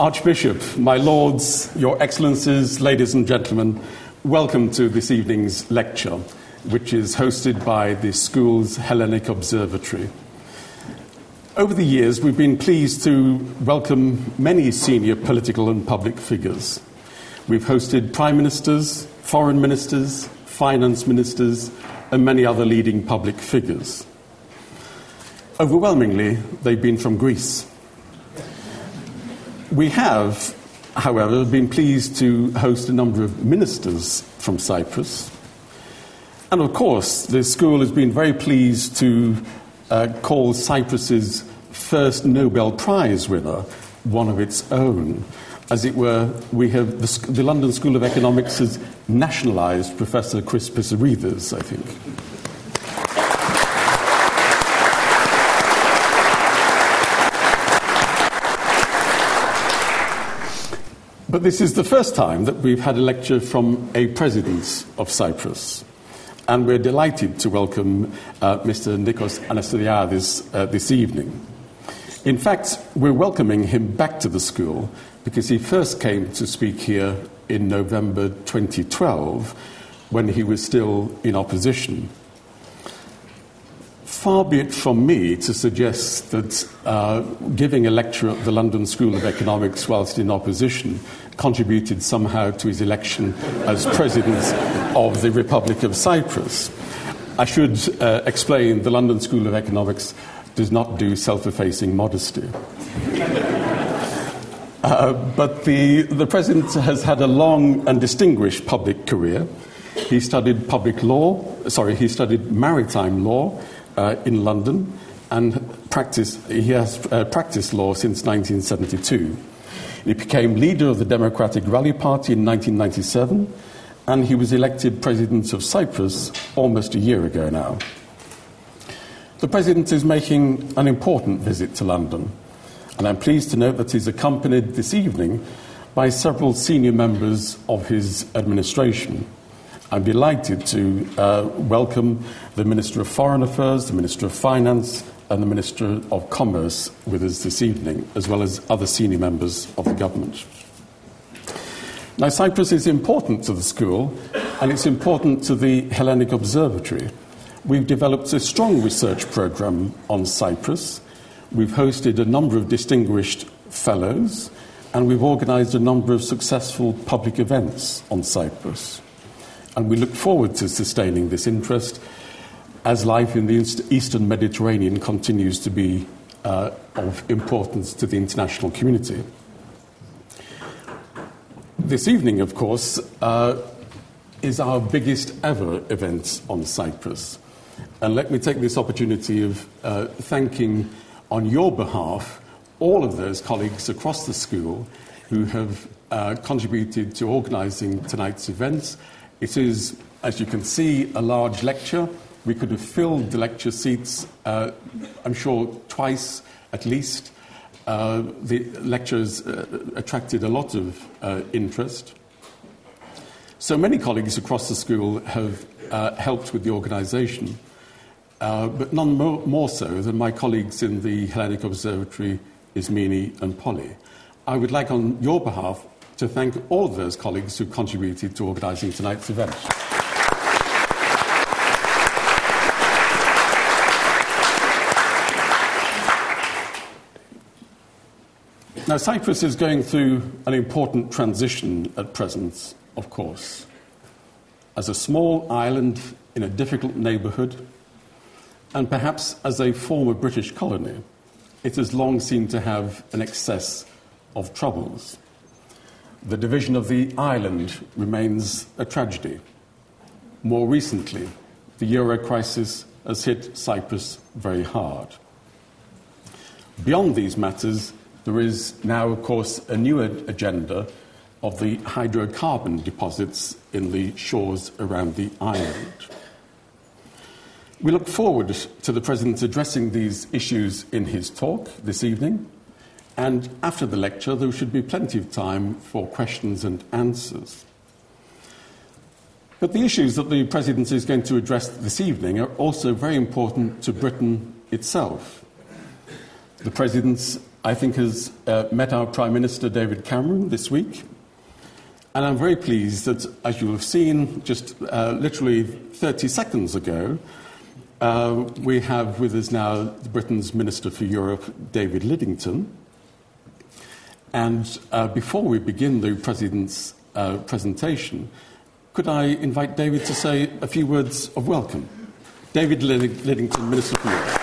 Archbishop, my lords, your excellencies, ladies and gentlemen, welcome to this evening's lecture, which is hosted by the school's Hellenic Observatory. Over the years, we've been pleased to welcome many senior political and public figures. We've hosted prime ministers, foreign ministers, finance ministers, and many other leading public figures. Overwhelmingly, they've been from Greece. We have, however, been pleased to host a number of ministers from Cyprus. And of course, the school has been very pleased to call Cyprus's first Nobel Prize winner one of its own. As it were, we have the London School of Economics has nationalised Professor Chris Pissarides, I think. But this is the first time that we've had a lecture from a president of Cyprus. And we're delighted to welcome Mr. Nikos Anastasiades this evening. In fact, we're welcoming him back to the school because he first came to speak here in November 2012 when he was still in opposition. Far be it from me to suggest that giving a lecture at the London School of Economics whilst in opposition contributed somehow to his election as President of the Republic of Cyprus. I should explain the London School of Economics does not do self-effacing modesty. But the President has had a long and distinguished public career. He studied he studied maritime law in London, and he has practiced law since 1972. He became leader of the Democratic Rally Party in 1997, and he was elected president of Cyprus almost a year ago now. The president is making an important visit to London, and I'm pleased to note that he's accompanied this evening by several senior members of his administration. I'm delighted to welcome the Minister of Foreign Affairs, the Minister of Finance, and the Minister of Commerce with us this evening, as well as other senior members of the government. Now, Cyprus is important to the school, and it's important to the Hellenic Observatory. We've developed a strong research programme on Cyprus. We've hosted a number of distinguished fellows, and we've organised a number of successful public events on Cyprus. And we look forward to sustaining this interest as life in the Eastern Mediterranean continues to be of importance to the international community. This evening, of course, is our biggest ever event on Cyprus. And let me take this opportunity of thanking, on your behalf, all of those colleagues across the school who have contributed to organising tonight's events. It is, as you can see, a large lecture. We could have filled the lecture seats, I'm sure, twice at least. The lectures attracted a lot of interest. So many colleagues across the school have helped with the organisation, but none more so than my colleagues in the Hellenic Observatory, Izmini and Polly. I would like, on your behalf, to thank all of those colleagues who contributed to organising tonight's event. Now, Cyprus is going through an important transition at present, of course. As a small island in a difficult neighbourhood, and perhaps as a former British colony, it has long seemed to have an excess of troubles. The division of the island remains a tragedy. More recently, the euro crisis has hit Cyprus very hard. Beyond these matters, there is now, of course, a new agenda of the hydrocarbon deposits in the shores around the island. We look forward to the President addressing these issues in his talk this evening. And after the lecture, there should be plenty of time for questions and answers. But the issues that the President is going to address this evening are also very important to Britain itself. The President I think, has met our Prime Minister, David Cameron, this week. And I'm very pleased that, as you have seen, just literally 30 seconds ago, we have with us now Britain's Minister for Europe, David Lidington. And before we begin the President's presentation, could I invite David to say a few words of welcome? David Lidington, Minister for Europe.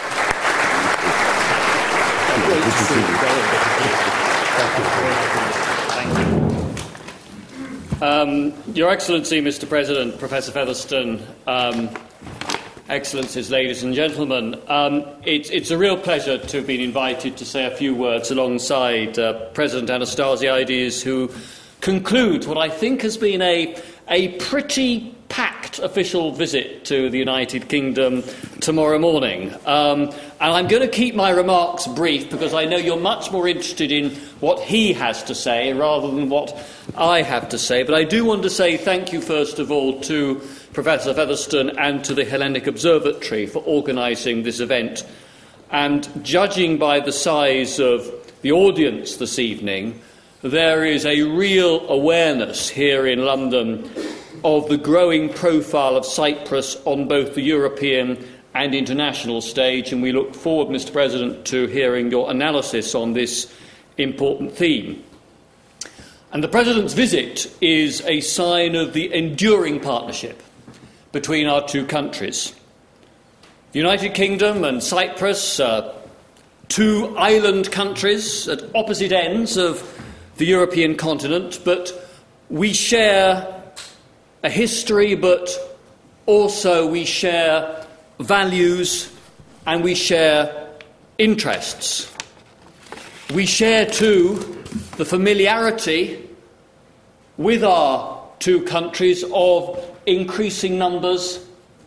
Thank you. Your Excellency, Mr. President, Professor Featherstone, Excellencies, ladies and gentlemen, it's a real pleasure to have been invited to say a few words alongside President Anastasiades, who concludes what I think has been a pretty packed official visit to the United Kingdom tomorrow morning. And I'm going to keep my remarks brief because I know you're much more interested in what he has to say rather than what I have to say. But I do want to say thank you, first of all, to Professor Featherstone and to the Hellenic Observatory for organising this event. And judging by the size of the audience this evening, there is a real awareness here in London of the growing profile of Cyprus on both the European and international stage, and we look forward, Mr. President, to hearing your analysis on this important theme. And the President's visit is a sign of the enduring partnership between our two countries. The United Kingdom and Cyprus are two island countries at opposite ends of the European continent, but we share a history, but also we share values and we share interests. We share, too, the familiarity with our two countries of increasing numbers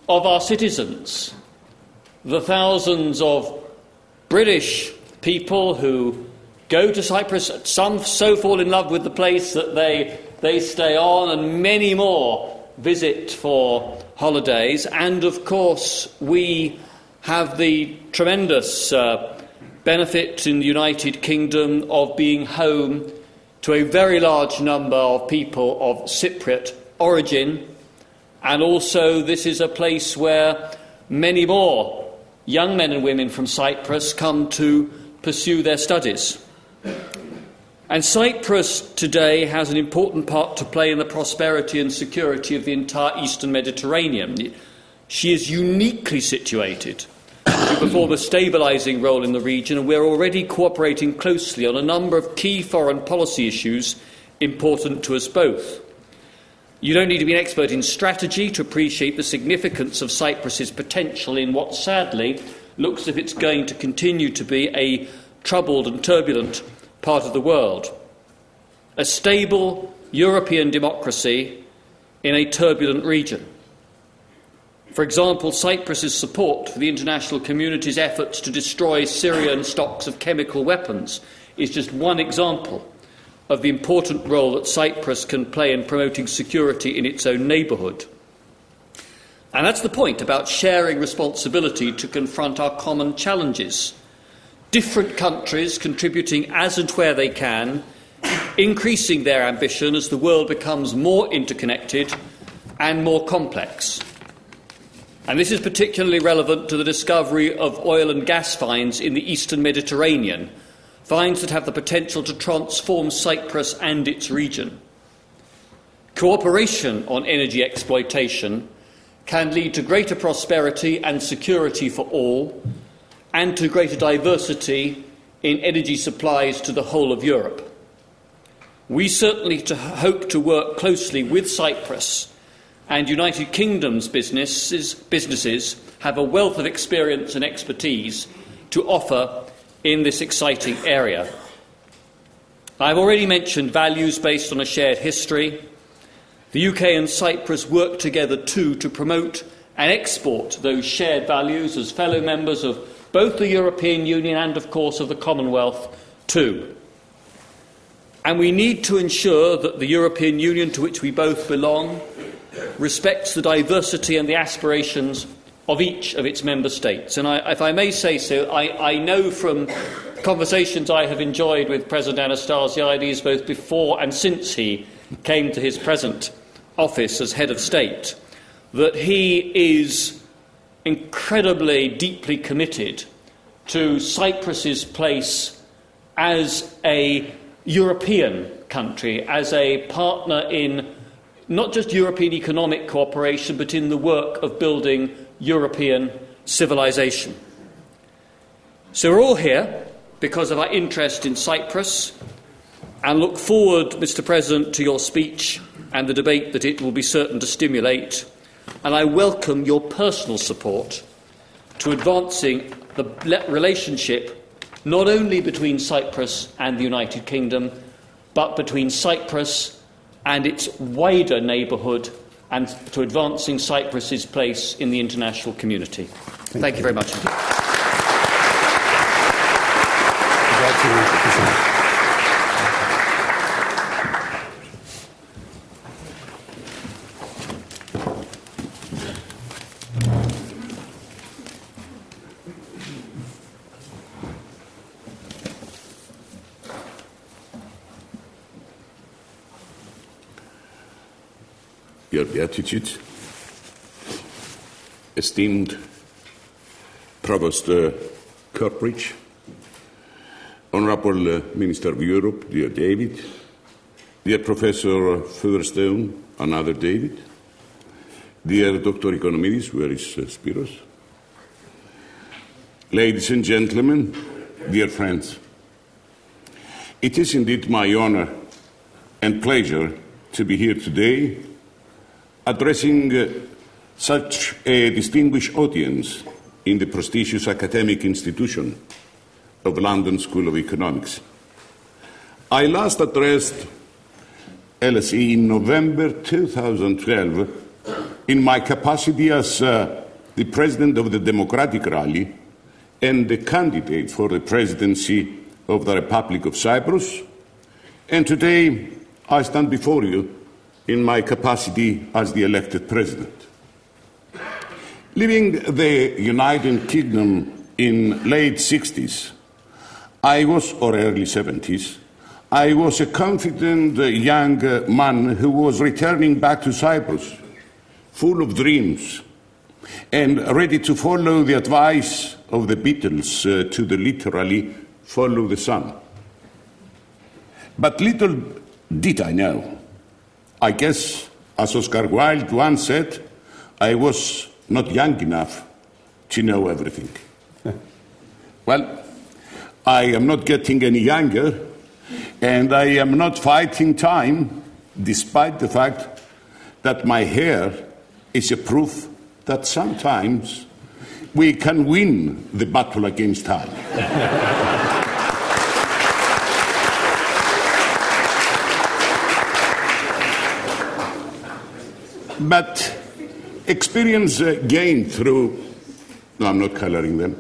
of our citizens, the thousands of British people who go to Cyprus, some so fall in love with the place that they stay on, and many more visit for holidays. And, of course, we have the tremendous benefit in the United Kingdom of being home to a very large number of people of Cypriot origin. And also this is a place where many more young men and women from Cyprus come to pursue their studies. And Cyprus today has an important part to play in the prosperity and security of the entire Eastern Mediterranean. She is uniquely situated to perform a stabilising role in the region, and we're already cooperating closely on a number of key foreign policy issues important to us both. You don't need to be an expert in strategy to appreciate the significance of Cyprus's potential in what, sadly, looks as if it's going to continue to be a troubled and turbulent part of the world, a stable European democracy in a turbulent region. For example, Cyprus's support for the international community's efforts to destroy Syrian stocks of chemical weapons is just one example of the important role that Cyprus can play in promoting security in its own neighbourhood. And that's the point about sharing responsibility to confront our common challenges. Different countries contributing as and where they can, increasing their ambition as the world becomes more interconnected and more complex. And this is particularly relevant to the discovery of oil and gas finds in the Eastern Mediterranean, finds that have the potential to transform Cyprus and its region. Cooperation on energy exploitation can lead to greater prosperity and security for all, and to greater diversity in energy supplies to the whole of Europe. We certainly hope to work closely with Cyprus, and United Kingdom's businesses have a wealth of experience and expertise to offer in this exciting area. I've already mentioned values based on a shared history. The UK and Cyprus work together too to promote and export those shared values as fellow members of both the European Union and, of course, of the Commonwealth too. And we need to ensure that the European Union, to which we both belong, respects the diversity and the aspirations of each of its member states. And if I may say so, I know from conversations I have enjoyed with President Anastasiades both before and since he came to his present office as head of state, that he is incredibly deeply committed to Cyprus's place as a European country, as a partner in not just European economic cooperation, but in the work of building European civilization. So we're all here because of our interest in Cyprus, and look forward, Mr. President, to your speech and the debate that it will be certain to stimulate. And I welcome your personal support to advancing the relationship not only between Cyprus and the United Kingdom, but between Cyprus and its wider neighbourhood, and to advancing Cyprus's place in the international community. Thank you very much. Your Beatitudes, esteemed Provost Kirkbridge, Honourable Minister of Europe, dear David, dear Professor Featherstone, another David, dear Dr. Economidis, where is Spiros? Ladies and gentlemen, dear friends, it is indeed my honour and pleasure to be here today addressing such a distinguished audience in the prestigious academic institution of London School of Economics. I last addressed LSE in November 2012 in my capacity as the President of the Democratic Rally and the candidate for the Presidency of the Republic of Cyprus, and today I stand before you in my capacity as the elected president. Leaving the United Kingdom in late 60s, or early 70s, I was a confident young man who was returning back to Cyprus, full of dreams and ready to follow the advice of the Beatles to literally follow the sun. But little did I know, I guess, as Oscar Wilde once said, I was not young enough to know everything. Well, I am not getting any younger, and I am not fighting time, despite the fact that my hair is a proof that sometimes we can win the battle against time. But experience gained through... No, I'm not colouring them.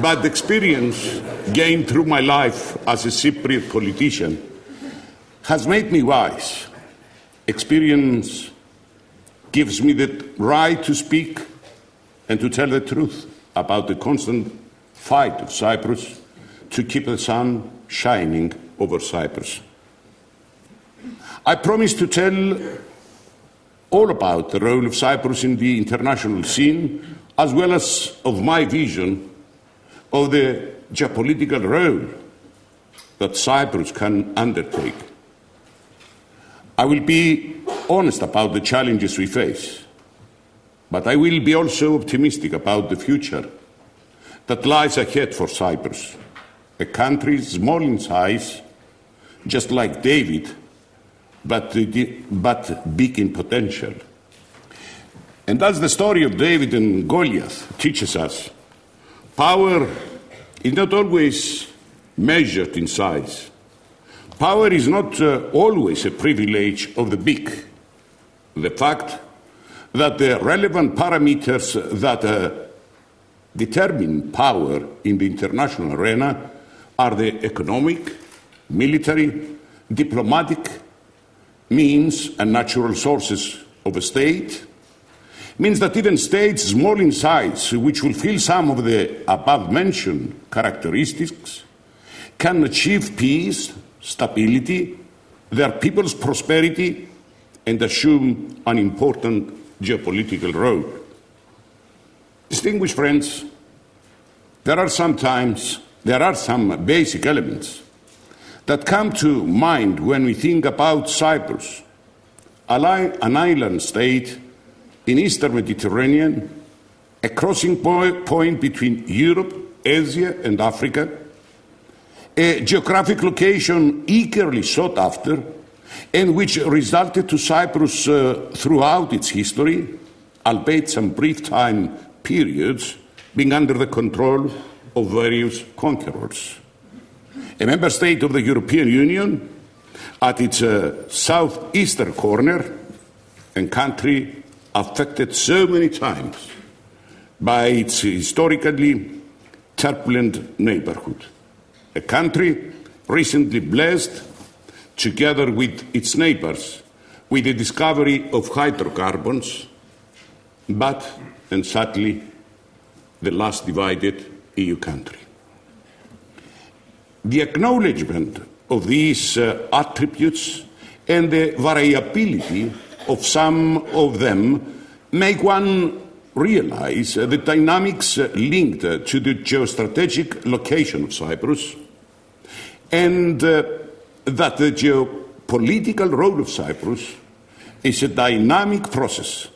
But experience gained through my life as a Cypriot politician has made me wise. Experience gives me the right to speak and to tell the truth about the constant fight of Cyprus to keep the sun shining over Cyprus. I promise to tell all about the role of Cyprus in the international scene, as well as of my vision of the geopolitical role that Cyprus can undertake. I will be honest about the challenges we face, but I will be also optimistic about the future that lies ahead for Cyprus, a country small in size, just like David, but big in potential. And as the story of David and Goliath teaches us, power is not always measured in size. Power is not always a privilege of the big. The fact that the relevant parameters that determine power in the international arena are the economic, military, diplomatic means and natural sources of a state, means that even states small in size, which will fulfill some of the above-mentioned characteristics, can achieve peace, stability, their people's prosperity, and assume an important geopolitical role. Distinguished friends, there are some basic elements that come to mind when we think about Cyprus, an island state in Eastern Mediterranean, a crossing point between Europe, Asia and Africa, a geographic location eagerly sought after and which resulted to Cyprus throughout its history, albeit some brief time periods, being under the control of various conquerors. A member state of the European Union at its southeastern corner, a country affected so many times by its historically turbulent neighborhood. A country recently blessed, together with its neighbors, with the discovery of hydrocarbons, but, and sadly, the last divided EU country. The acknowledgement of these attributes and the variability of some of them make one realize the dynamics linked to the geostrategic location of Cyprus and that the geopolitical role of Cyprus is a dynamic process,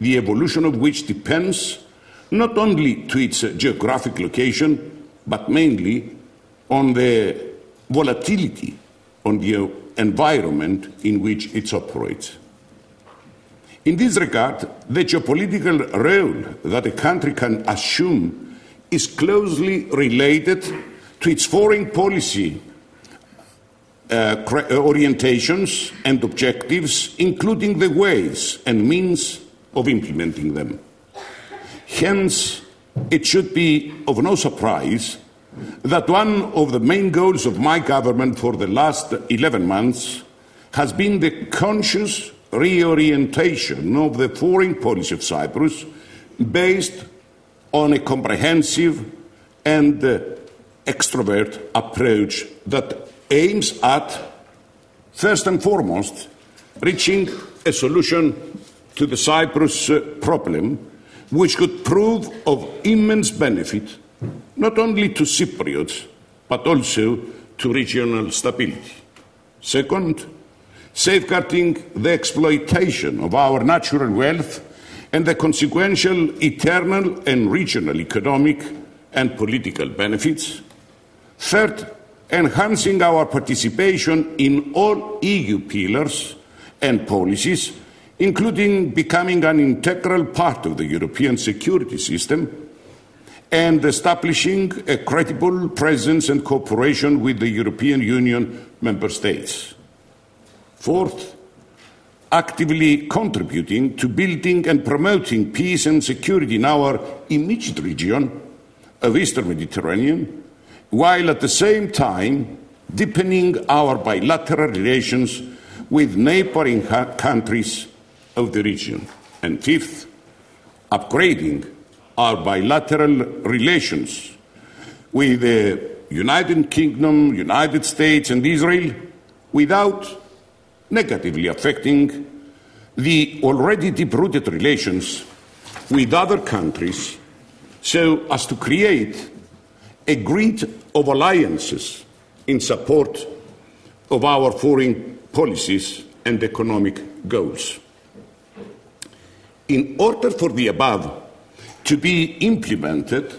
the evolution of which depends not only to its geographic location, but mainly on the volatility, on the environment in which it operates. In this regard, the geopolitical role that a country can assume is closely related to its foreign policy orientations and objectives, including the ways and means of implementing them. Hence, it should be of no surprise that one of the main goals of my government for the last 11 months has been the conscious reorientation of the foreign policy of Cyprus based on a comprehensive and extrovert approach that aims at, first and foremost, reaching a solution to the Cyprus problem, which could prove of immense benefit not only to Cypriots but also to regional stability. Second, safeguarding the exploitation of our natural wealth and the consequential eternal and regional economic and political benefits. Third, enhancing our participation in all EU pillars and policies, including becoming an integral part of the European security system and establishing a credible presence and cooperation with the European Union member states. Fourth, actively contributing to building and promoting peace and security in our immediate region of Eastern Mediterranean, while at the same time deepening our bilateral relations with neighboring countries of the region. And fifth, upgrading our bilateral relations with the United Kingdom, United States and Israel without negatively affecting the already deep-rooted relations with other countries so as to create a grid of alliances in support of our foreign policies and economic goals. In order for the above to be implemented,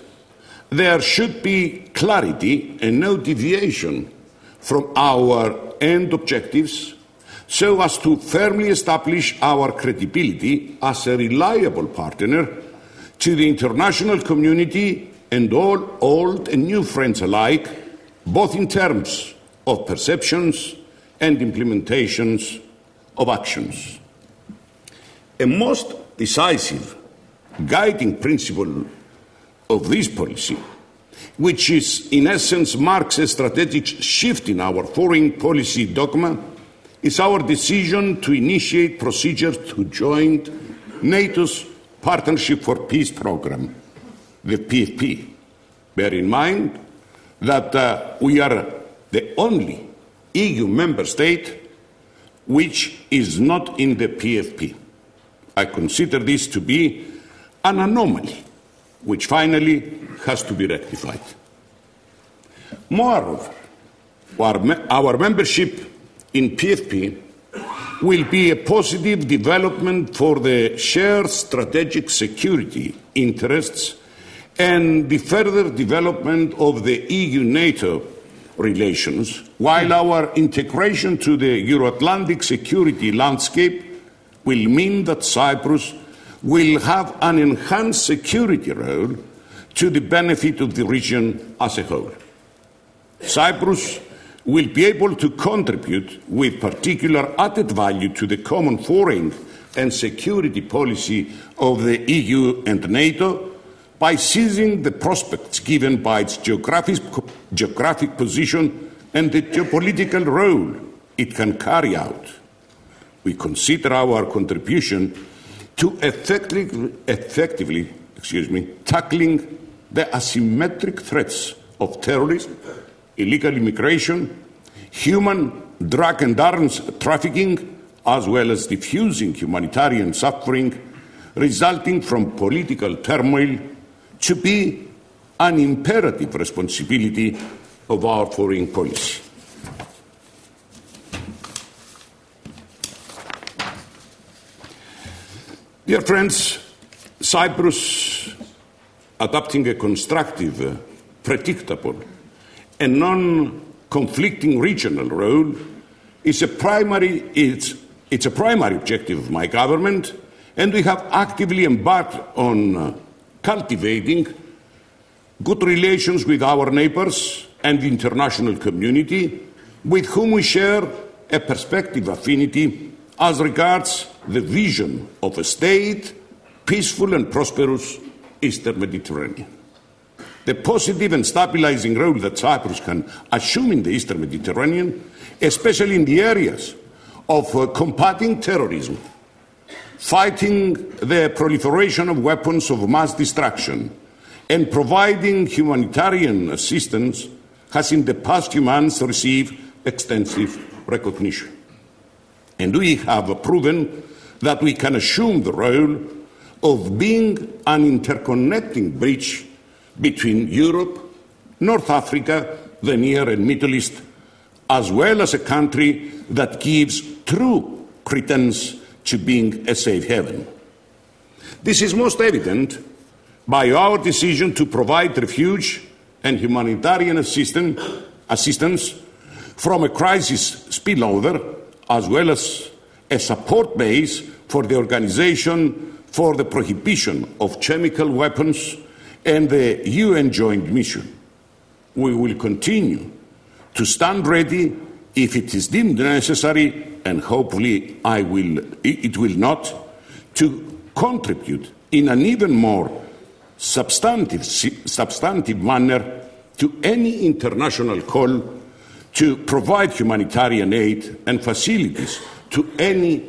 there should be clarity and no deviation from our end objectives so as to firmly establish our credibility as a reliable partner to the international community and all old and new friends alike, both in terms of perceptions and implementations of actions. A most decisive guiding principle of this policy, which is in essence marks a strategic shift in our foreign policy dogma, is our decision to initiate procedures to join NATO's Partnership for Peace program, the PFP. Bear in mind that we are the only EU member state which is not in the PFP. I consider this to be an anomaly, which finally has to be rectified. Moreover, our membership in PFP will be a positive development for the shared strategic security interests and the further development of the EU-NATO relations, while our integration to the Euro-Atlantic security landscape will mean that Cyprus will have an enhanced security role to the benefit of the region as a whole. Cyprus will be able to contribute with particular added value to the common foreign and security policy of the EU and NATO by seizing the prospects given by its geographic position and the geopolitical role it can carry out. We consider our contribution to effectively tackling the asymmetric threats of terrorism, illegal immigration, human drug and arms trafficking, as well as diffusing humanitarian suffering resulting from political turmoil, to be an imperative responsibility of our foreign policy. Dear friends, Cyprus, adopting a constructive, predictable, a non-conflicting regional role is a primary objective of my government, and we have actively embarked on cultivating good relations with our neighbours and the international community, with whom we share a perspective affinity as regards the vision of a state, peaceful and prosperous Eastern Mediterranean. The positive and stabilising role that Cyprus can assume in the Eastern Mediterranean, especially in the areas of combating terrorism, fighting the proliferation of weapons of mass destruction, and providing humanitarian assistance, has in the past few months received extensive recognition. And we have proven that we can assume the role of being an interconnecting bridge between Europe, North Africa, the Near and Middle East, as well as a country that gives true credence to being a safe haven. This is most evident by our decision to provide refuge and humanitarian assistance from a crisis spillover, as well as a support base for the Organization for the Prohibition of Chemical Weapons and the UN Joint Mission. We will continue to stand ready if it is deemed necessary, and hopefully it will not, to contribute in an even more substantive manner to any international call to provide humanitarian aid and facilities to any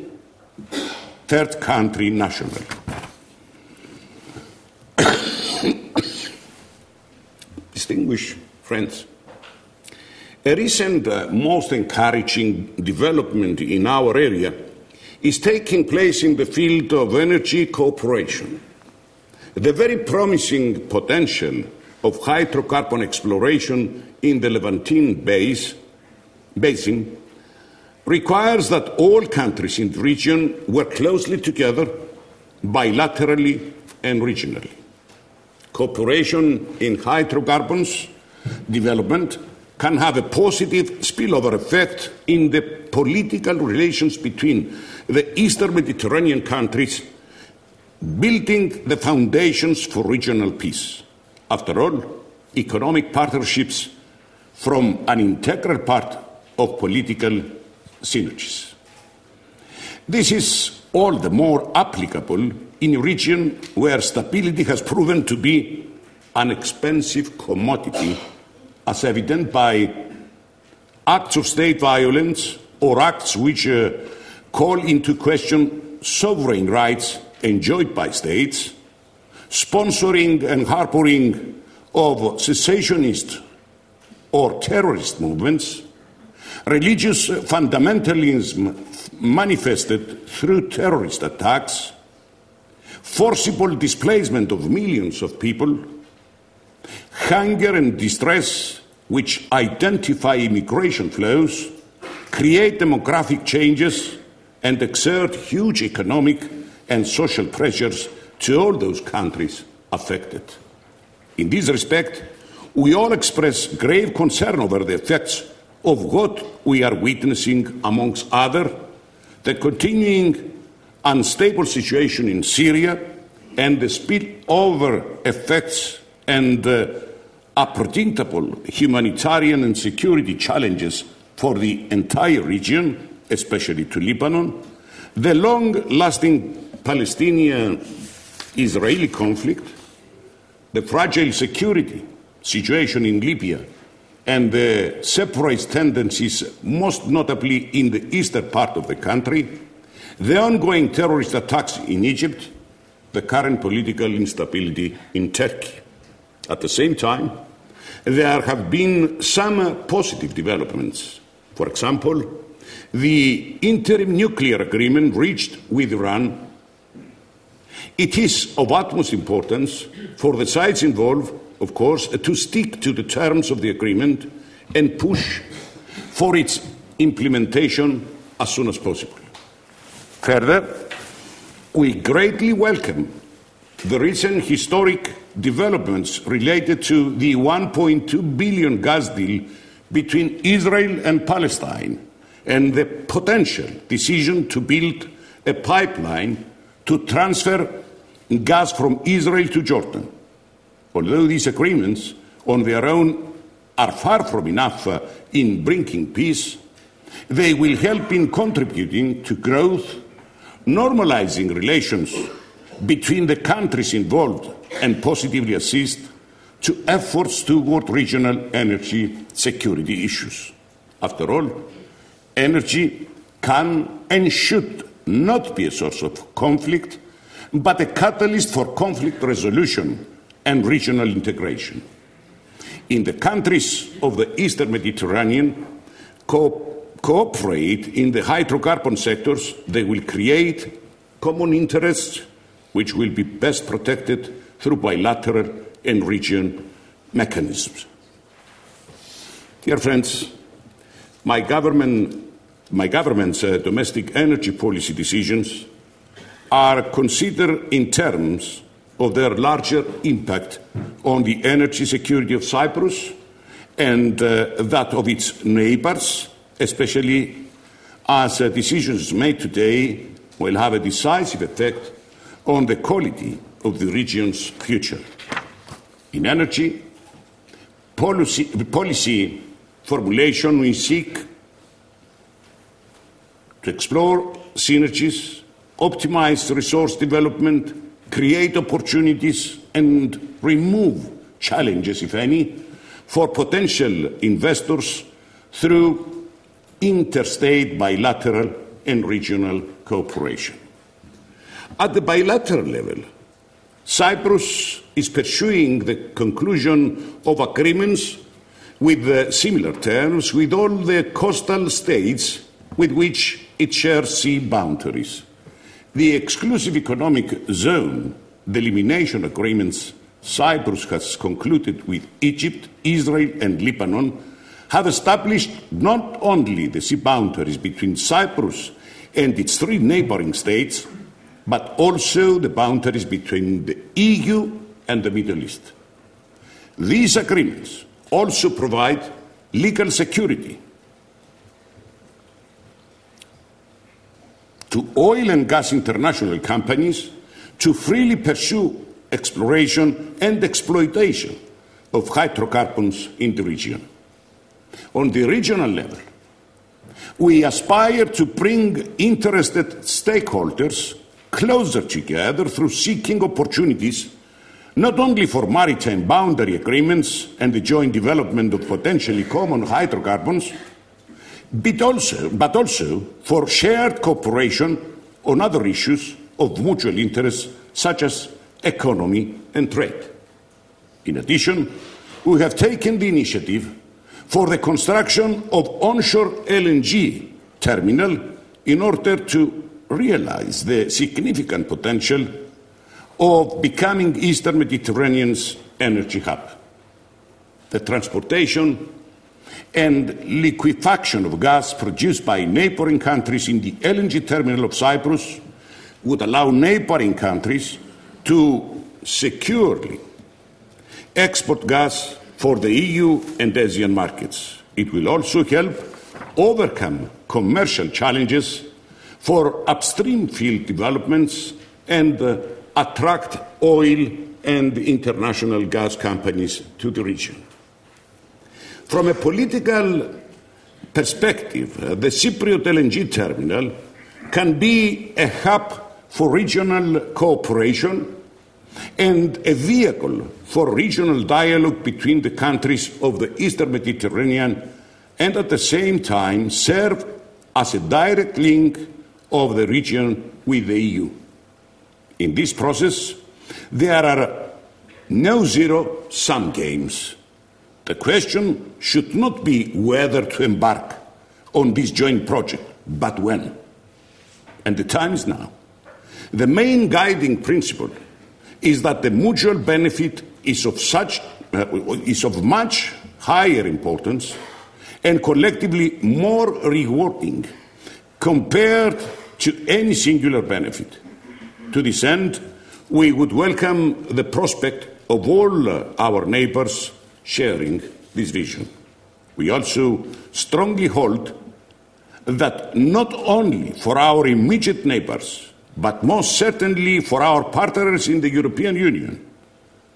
third country national. Distinguished friends, a recent most encouraging development in our area is taking place in the field of energy cooperation. The very promising potential of hydrocarbon exploration in the Levantine Basin requires that all countries in the region work closely together, bilaterally and regionally. Cooperation in hydrocarbons development can have a positive spillover effect in the political relations between the Eastern Mediterranean countries, building the foundations for regional peace. After all, economic partnerships form an integral part of political synergies. This is all the more applicable in a region where stability has proven to be an expensive commodity, as evident by acts of state violence or acts which call into question sovereign rights enjoyed by states, sponsoring and harboring of secessionist or terrorist movements, religious fundamentalism manifested through terrorist attacks, forcible displacement of millions of people, hunger and distress which identify immigration flows, create demographic changes, and exert huge economic and social pressures to all those countries affected. In this respect, we all express grave concern over the effects of what we are witnessing, amongst others, the continuing unstable situation in Syria and the spillover effects and unpredictable humanitarian and security challenges for the entire region, especially to Lebanon, the long-lasting Palestinian-Israeli conflict, the fragile security situation in Libya, and the separatist tendencies, most notably in the eastern part of the country, the ongoing terrorist attacks in Egypt, the current political instability in Turkey. At the same time, there have been some positive developments. For example, the interim nuclear agreement reached with Iran. It is of utmost importance for the sides involved, of course, to stick to the terms of the agreement and push for its implementation as soon as possible. Further, we greatly welcome the recent historic developments related to the $1.2 billion gas deal between Israel and Palestine and the potential decision to build a pipeline to transfer gas from Israel to Jordan. Although these agreements on their own are far from enough in bringing peace, they will help in contributing to growth, normalizing relations between the countries involved, and positively assist to efforts toward regional energy security issues. After all, energy can and should not be a source of conflict, but a catalyst for conflict resolution and regional integration. In the countries of the Eastern Mediterranean, cooperate in the hydrocarbon sectors. They will create common interests which will be best protected through bilateral and regional mechanisms. Dear friends, my government's domestic energy policy decisions are considered in terms of their larger impact on the energy security of Cyprus and that of its neighbours, especially as decisions made today will have a decisive effect on the quality of the region's future. In energy policy formulation, we seek to explore synergies, optimize resource development, create opportunities, and remove challenges, if any, for potential investors through interstate, bilateral, and regional cooperation. At the bilateral level, Cyprus is pursuing the conclusion of agreements with similar terms with all the coastal states with which it shares sea boundaries. The exclusive economic zone delimitation agreements Cyprus has concluded with Egypt, Israel, and Lebanon have established not only the sea boundaries between Cyprus and its three neighboring states, but also the boundaries between the EU and the Middle East. These agreements also provide legal security to oil and gas international companies to freely pursue exploration and exploitation of hydrocarbons in the region. On the regional level, we aspire to bring interested stakeholders closer together through seeking opportunities not only for maritime boundary agreements and the joint development of potentially common hydrocarbons, but also for shared cooperation on other issues of mutual interests such as economy and trade. In addition, we have taken the initiative for the construction of onshore LNG terminal in order to realize the significant potential of becoming Eastern Mediterranean's energy hub. The transportation and liquefaction of gas produced by neighboring countries in the LNG terminal of Cyprus would allow neighboring countries to securely export gas for the EU and ASEAN markets. It will also help overcome commercial challenges for upstream field developments and attract oil and international gas companies to the region. From a political perspective, the Cypriot LNG terminal can be a hub for regional cooperation and a vehicle for regional dialogue between the countries of the Eastern Mediterranean, and at the same time serve as a direct link of the region with the EU. In this process, there are no zero-sum games. The question should not be whether to embark on this joint project, but when. And the time is now. The main guiding principle is that the mutual benefit is of much higher importance and collectively more rewarding compared to any singular benefit. To this end, we would welcome the prospect of all our neighbours sharing this vision. We also strongly hold that not only for our immediate neighbours, but most certainly for our partners in the European Union,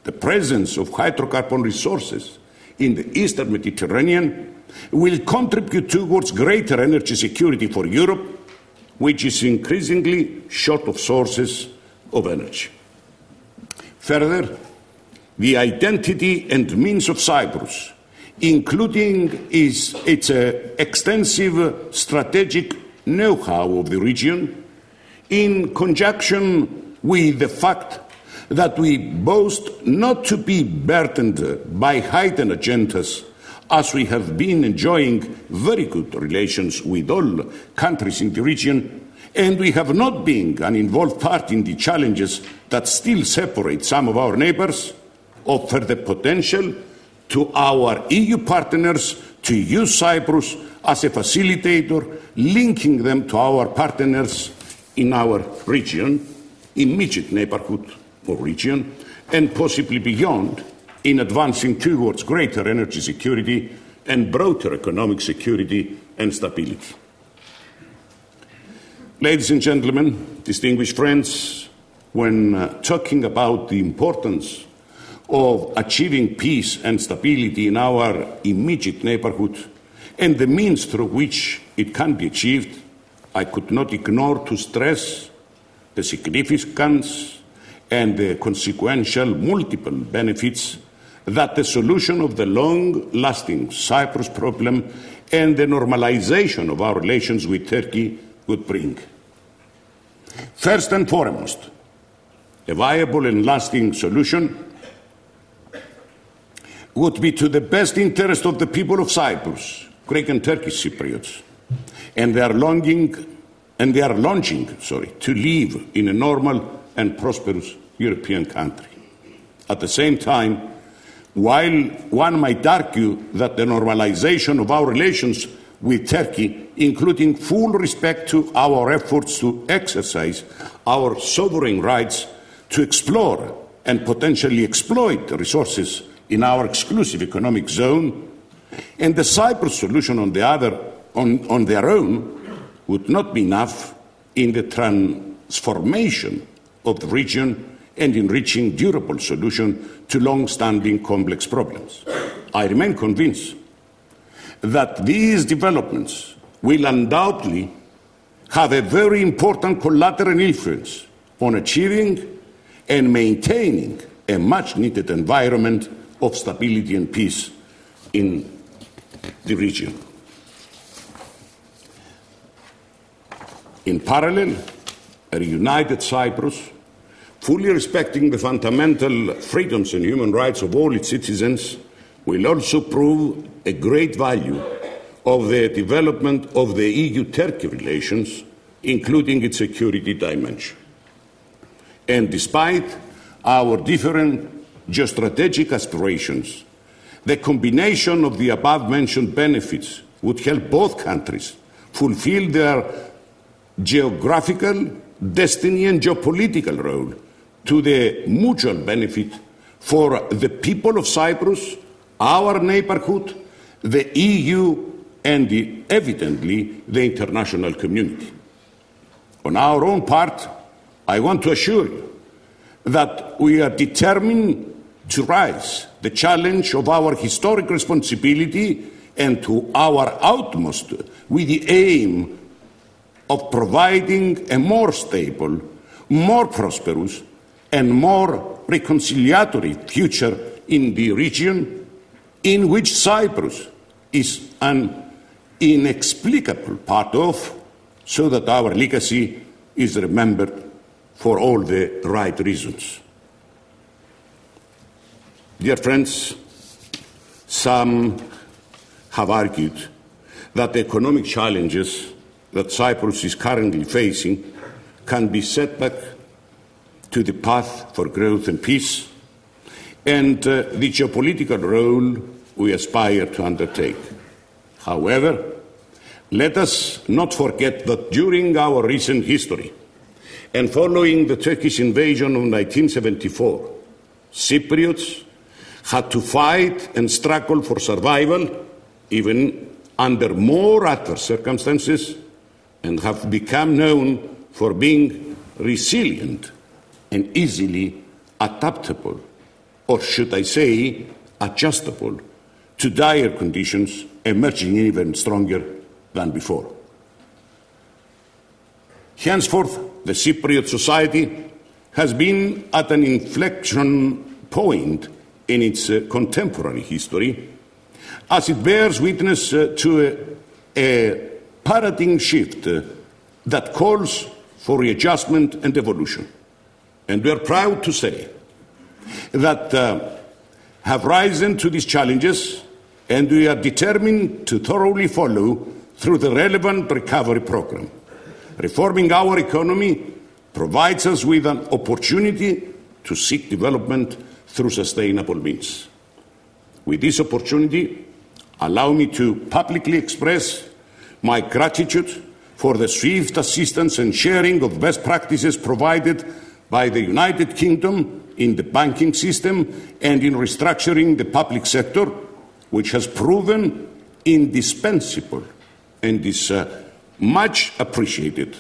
the presence of hydrocarbon resources in the Eastern Mediterranean will contribute towards greater energy security for Europe, which is increasingly short of sources of energy. Further, the identity and means of Cyprus, including its extensive strategic know-how of the region, in conjunction with the fact that we boast not to be burdened by hidden agendas, as we have been enjoying very good relations with all countries in the region, and we have not been an involved part in the challenges that still separate some of our neighbours, offer the potential to our EU partners to use Cyprus as a facilitator, linking them to our partners in our region, immediate neighbourhood or region, and possibly beyond, in advancing towards greater energy security and broader economic security and stability. Ladies and gentlemen, distinguished friends, when talking about the importance of achieving peace and stability in our immediate neighbourhood and the means through which it can be achieved, I could not ignore to stress the significance and the consequential multiple benefits that the solution of the long-lasting Cyprus problem and the normalization of our relations with Turkey would bring. First and foremost, a viable and lasting solution would be to the best interest of the people of Cyprus, Greek and Turkish Cypriots, and they are longing to live in a normal and prosperous European country. At the same time, while one might argue that the normalization of our relations with Turkey, including full respect to our efforts to exercise our sovereign rights to explore and potentially exploit resources in our exclusive economic zone, and the Cyprus solution on their own, would not be enough in the transformation of the region and in reaching durable solution to long-standing complex problems. I remain convinced that these developments will undoubtedly have a very important collateral influence on achieving and maintaining a much-needed environment of stability and peace in the region. In parallel, a reunited Cyprus, fully respecting the fundamental freedoms and human rights of all its citizens, will also prove a great value of the development of the EU-Turkey relations, including its security dimension. And despite our different geostrategic aspirations, the combination of the above-mentioned benefits would help both countries fulfill their geographical destiny and geopolitical role to the mutual benefit for the people of Cyprus, our neighborhood, the EU, and evidently the international community. On our own part, I want to assure you that we are determined to rise the challenge of our historic responsibility and to our utmost with the aim of providing a more stable, more prosperous, and more reconciliatory future in the region in which Cyprus is an inexplicable part of, so that our legacy is remembered for all the right reasons. Dear friends, some have argued that the economic challenges that Cyprus is currently facing can be set back to the path for growth and peace and the geopolitical role we aspire to undertake. However, let us not forget that during our recent history and following the Turkish invasion of 1974, Cypriots had to fight and struggle for survival, even under more adverse circumstances, and have become known for being resilient and easily adaptable, or should I say, adjustable, to dire conditions, emerging even stronger than before. Henceforth, the Cypriot society has been at an inflection point in its contemporary history, as it bears witness to a paradigm shift that calls for readjustment and evolution. And we are proud to say that have risen to these challenges, and we are determined to thoroughly follow through the relevant recovery program. Reforming our economy provides us with an opportunity to seek development through sustainable means. With this opportunity, allow me to publicly express my gratitude for the swift assistance and sharing of best practices provided by the United Kingdom in the banking system and in restructuring the public sector, which has proven indispensable and is much appreciated.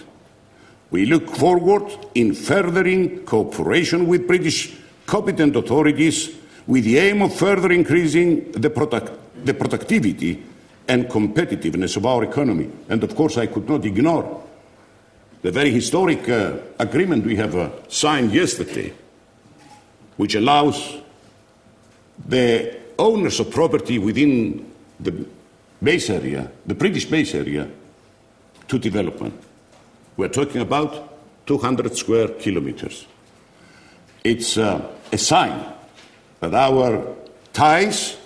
We look forward in furthering cooperation with British competent authorities with the aim of further increasing the productivity and competitiveness of our economy. And of course, I could not ignore the very historic agreement we have signed yesterday, which allows the owners of property within the base area, the British base area, to development. We're talking about 200 square kilometers. It's a sign that our ties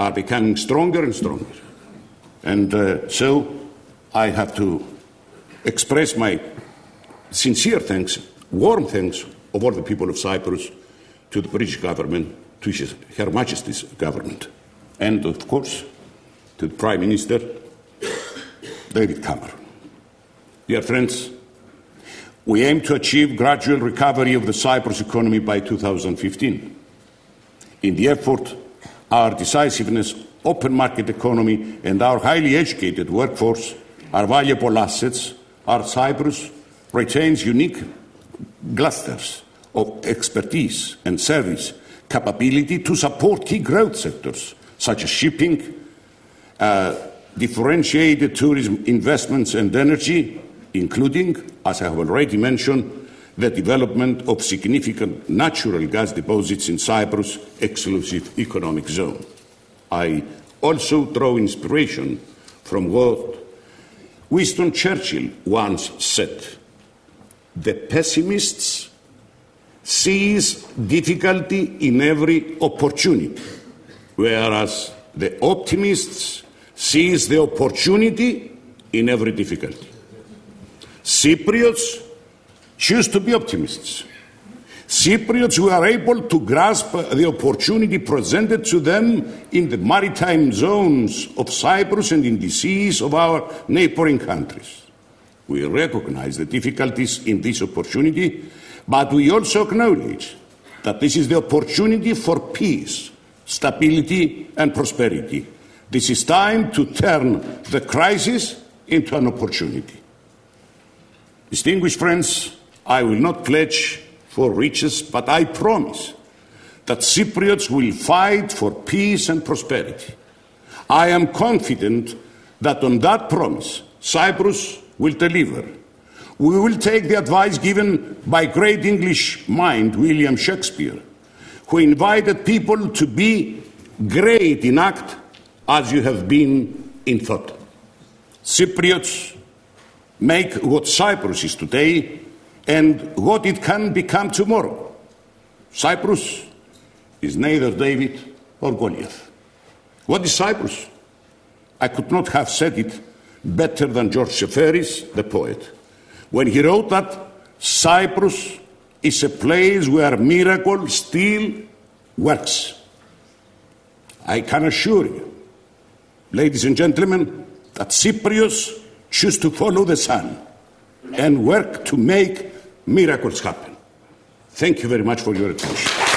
are becoming stronger and stronger. And so I have to express my sincere thanks, warm thanks, of all the people of Cyprus to the British government, to Her Majesty's government, and of course to the Prime Minister, David Cameron. Dear friends, we aim to achieve gradual recovery of the Cyprus economy by 2015. In the effort, our decisiveness, open market economy, and our highly educated workforce are valuable assets. Our Cyprus retains unique clusters of expertise and service capability to support key growth sectors such as shipping, differentiated tourism investments and energy, including, as I have already mentioned, the development of significant natural gas deposits in Cyprus' exclusive economic zone. I also draw inspiration from what Winston Churchill once said, The pessimists sees difficulty in every opportunity, whereas the optimists sees the opportunity in every difficulty. Cypriots choose to be optimists. Cypriots were able to grasp the opportunity presented to them in the maritime zones of Cyprus and in the seas of our neighboring countries. We recognize the difficulties in this opportunity, but we also acknowledge that this is the opportunity for peace, stability and prosperity. This is time to turn the crisis into an opportunity. Distinguished friends, I will not pledge for riches, but I promise that Cypriots will fight for peace and prosperity. I am confident that on that promise, Cyprus will deliver. We will take the advice given by great English mind, William Shakespeare, who invited people to be great in act as you have been in thought. Cypriots make what Cyprus is today and what it can become tomorrow. Cyprus is neither David or Goliath. What is Cyprus? I could not have said it better than George Seferis, the poet, when he wrote that Cyprus is a place where miracle still works. I can assure you, ladies and gentlemen, that Cypriots choose to follow the sun and work to make miracles happen. Thank you very much for your attention.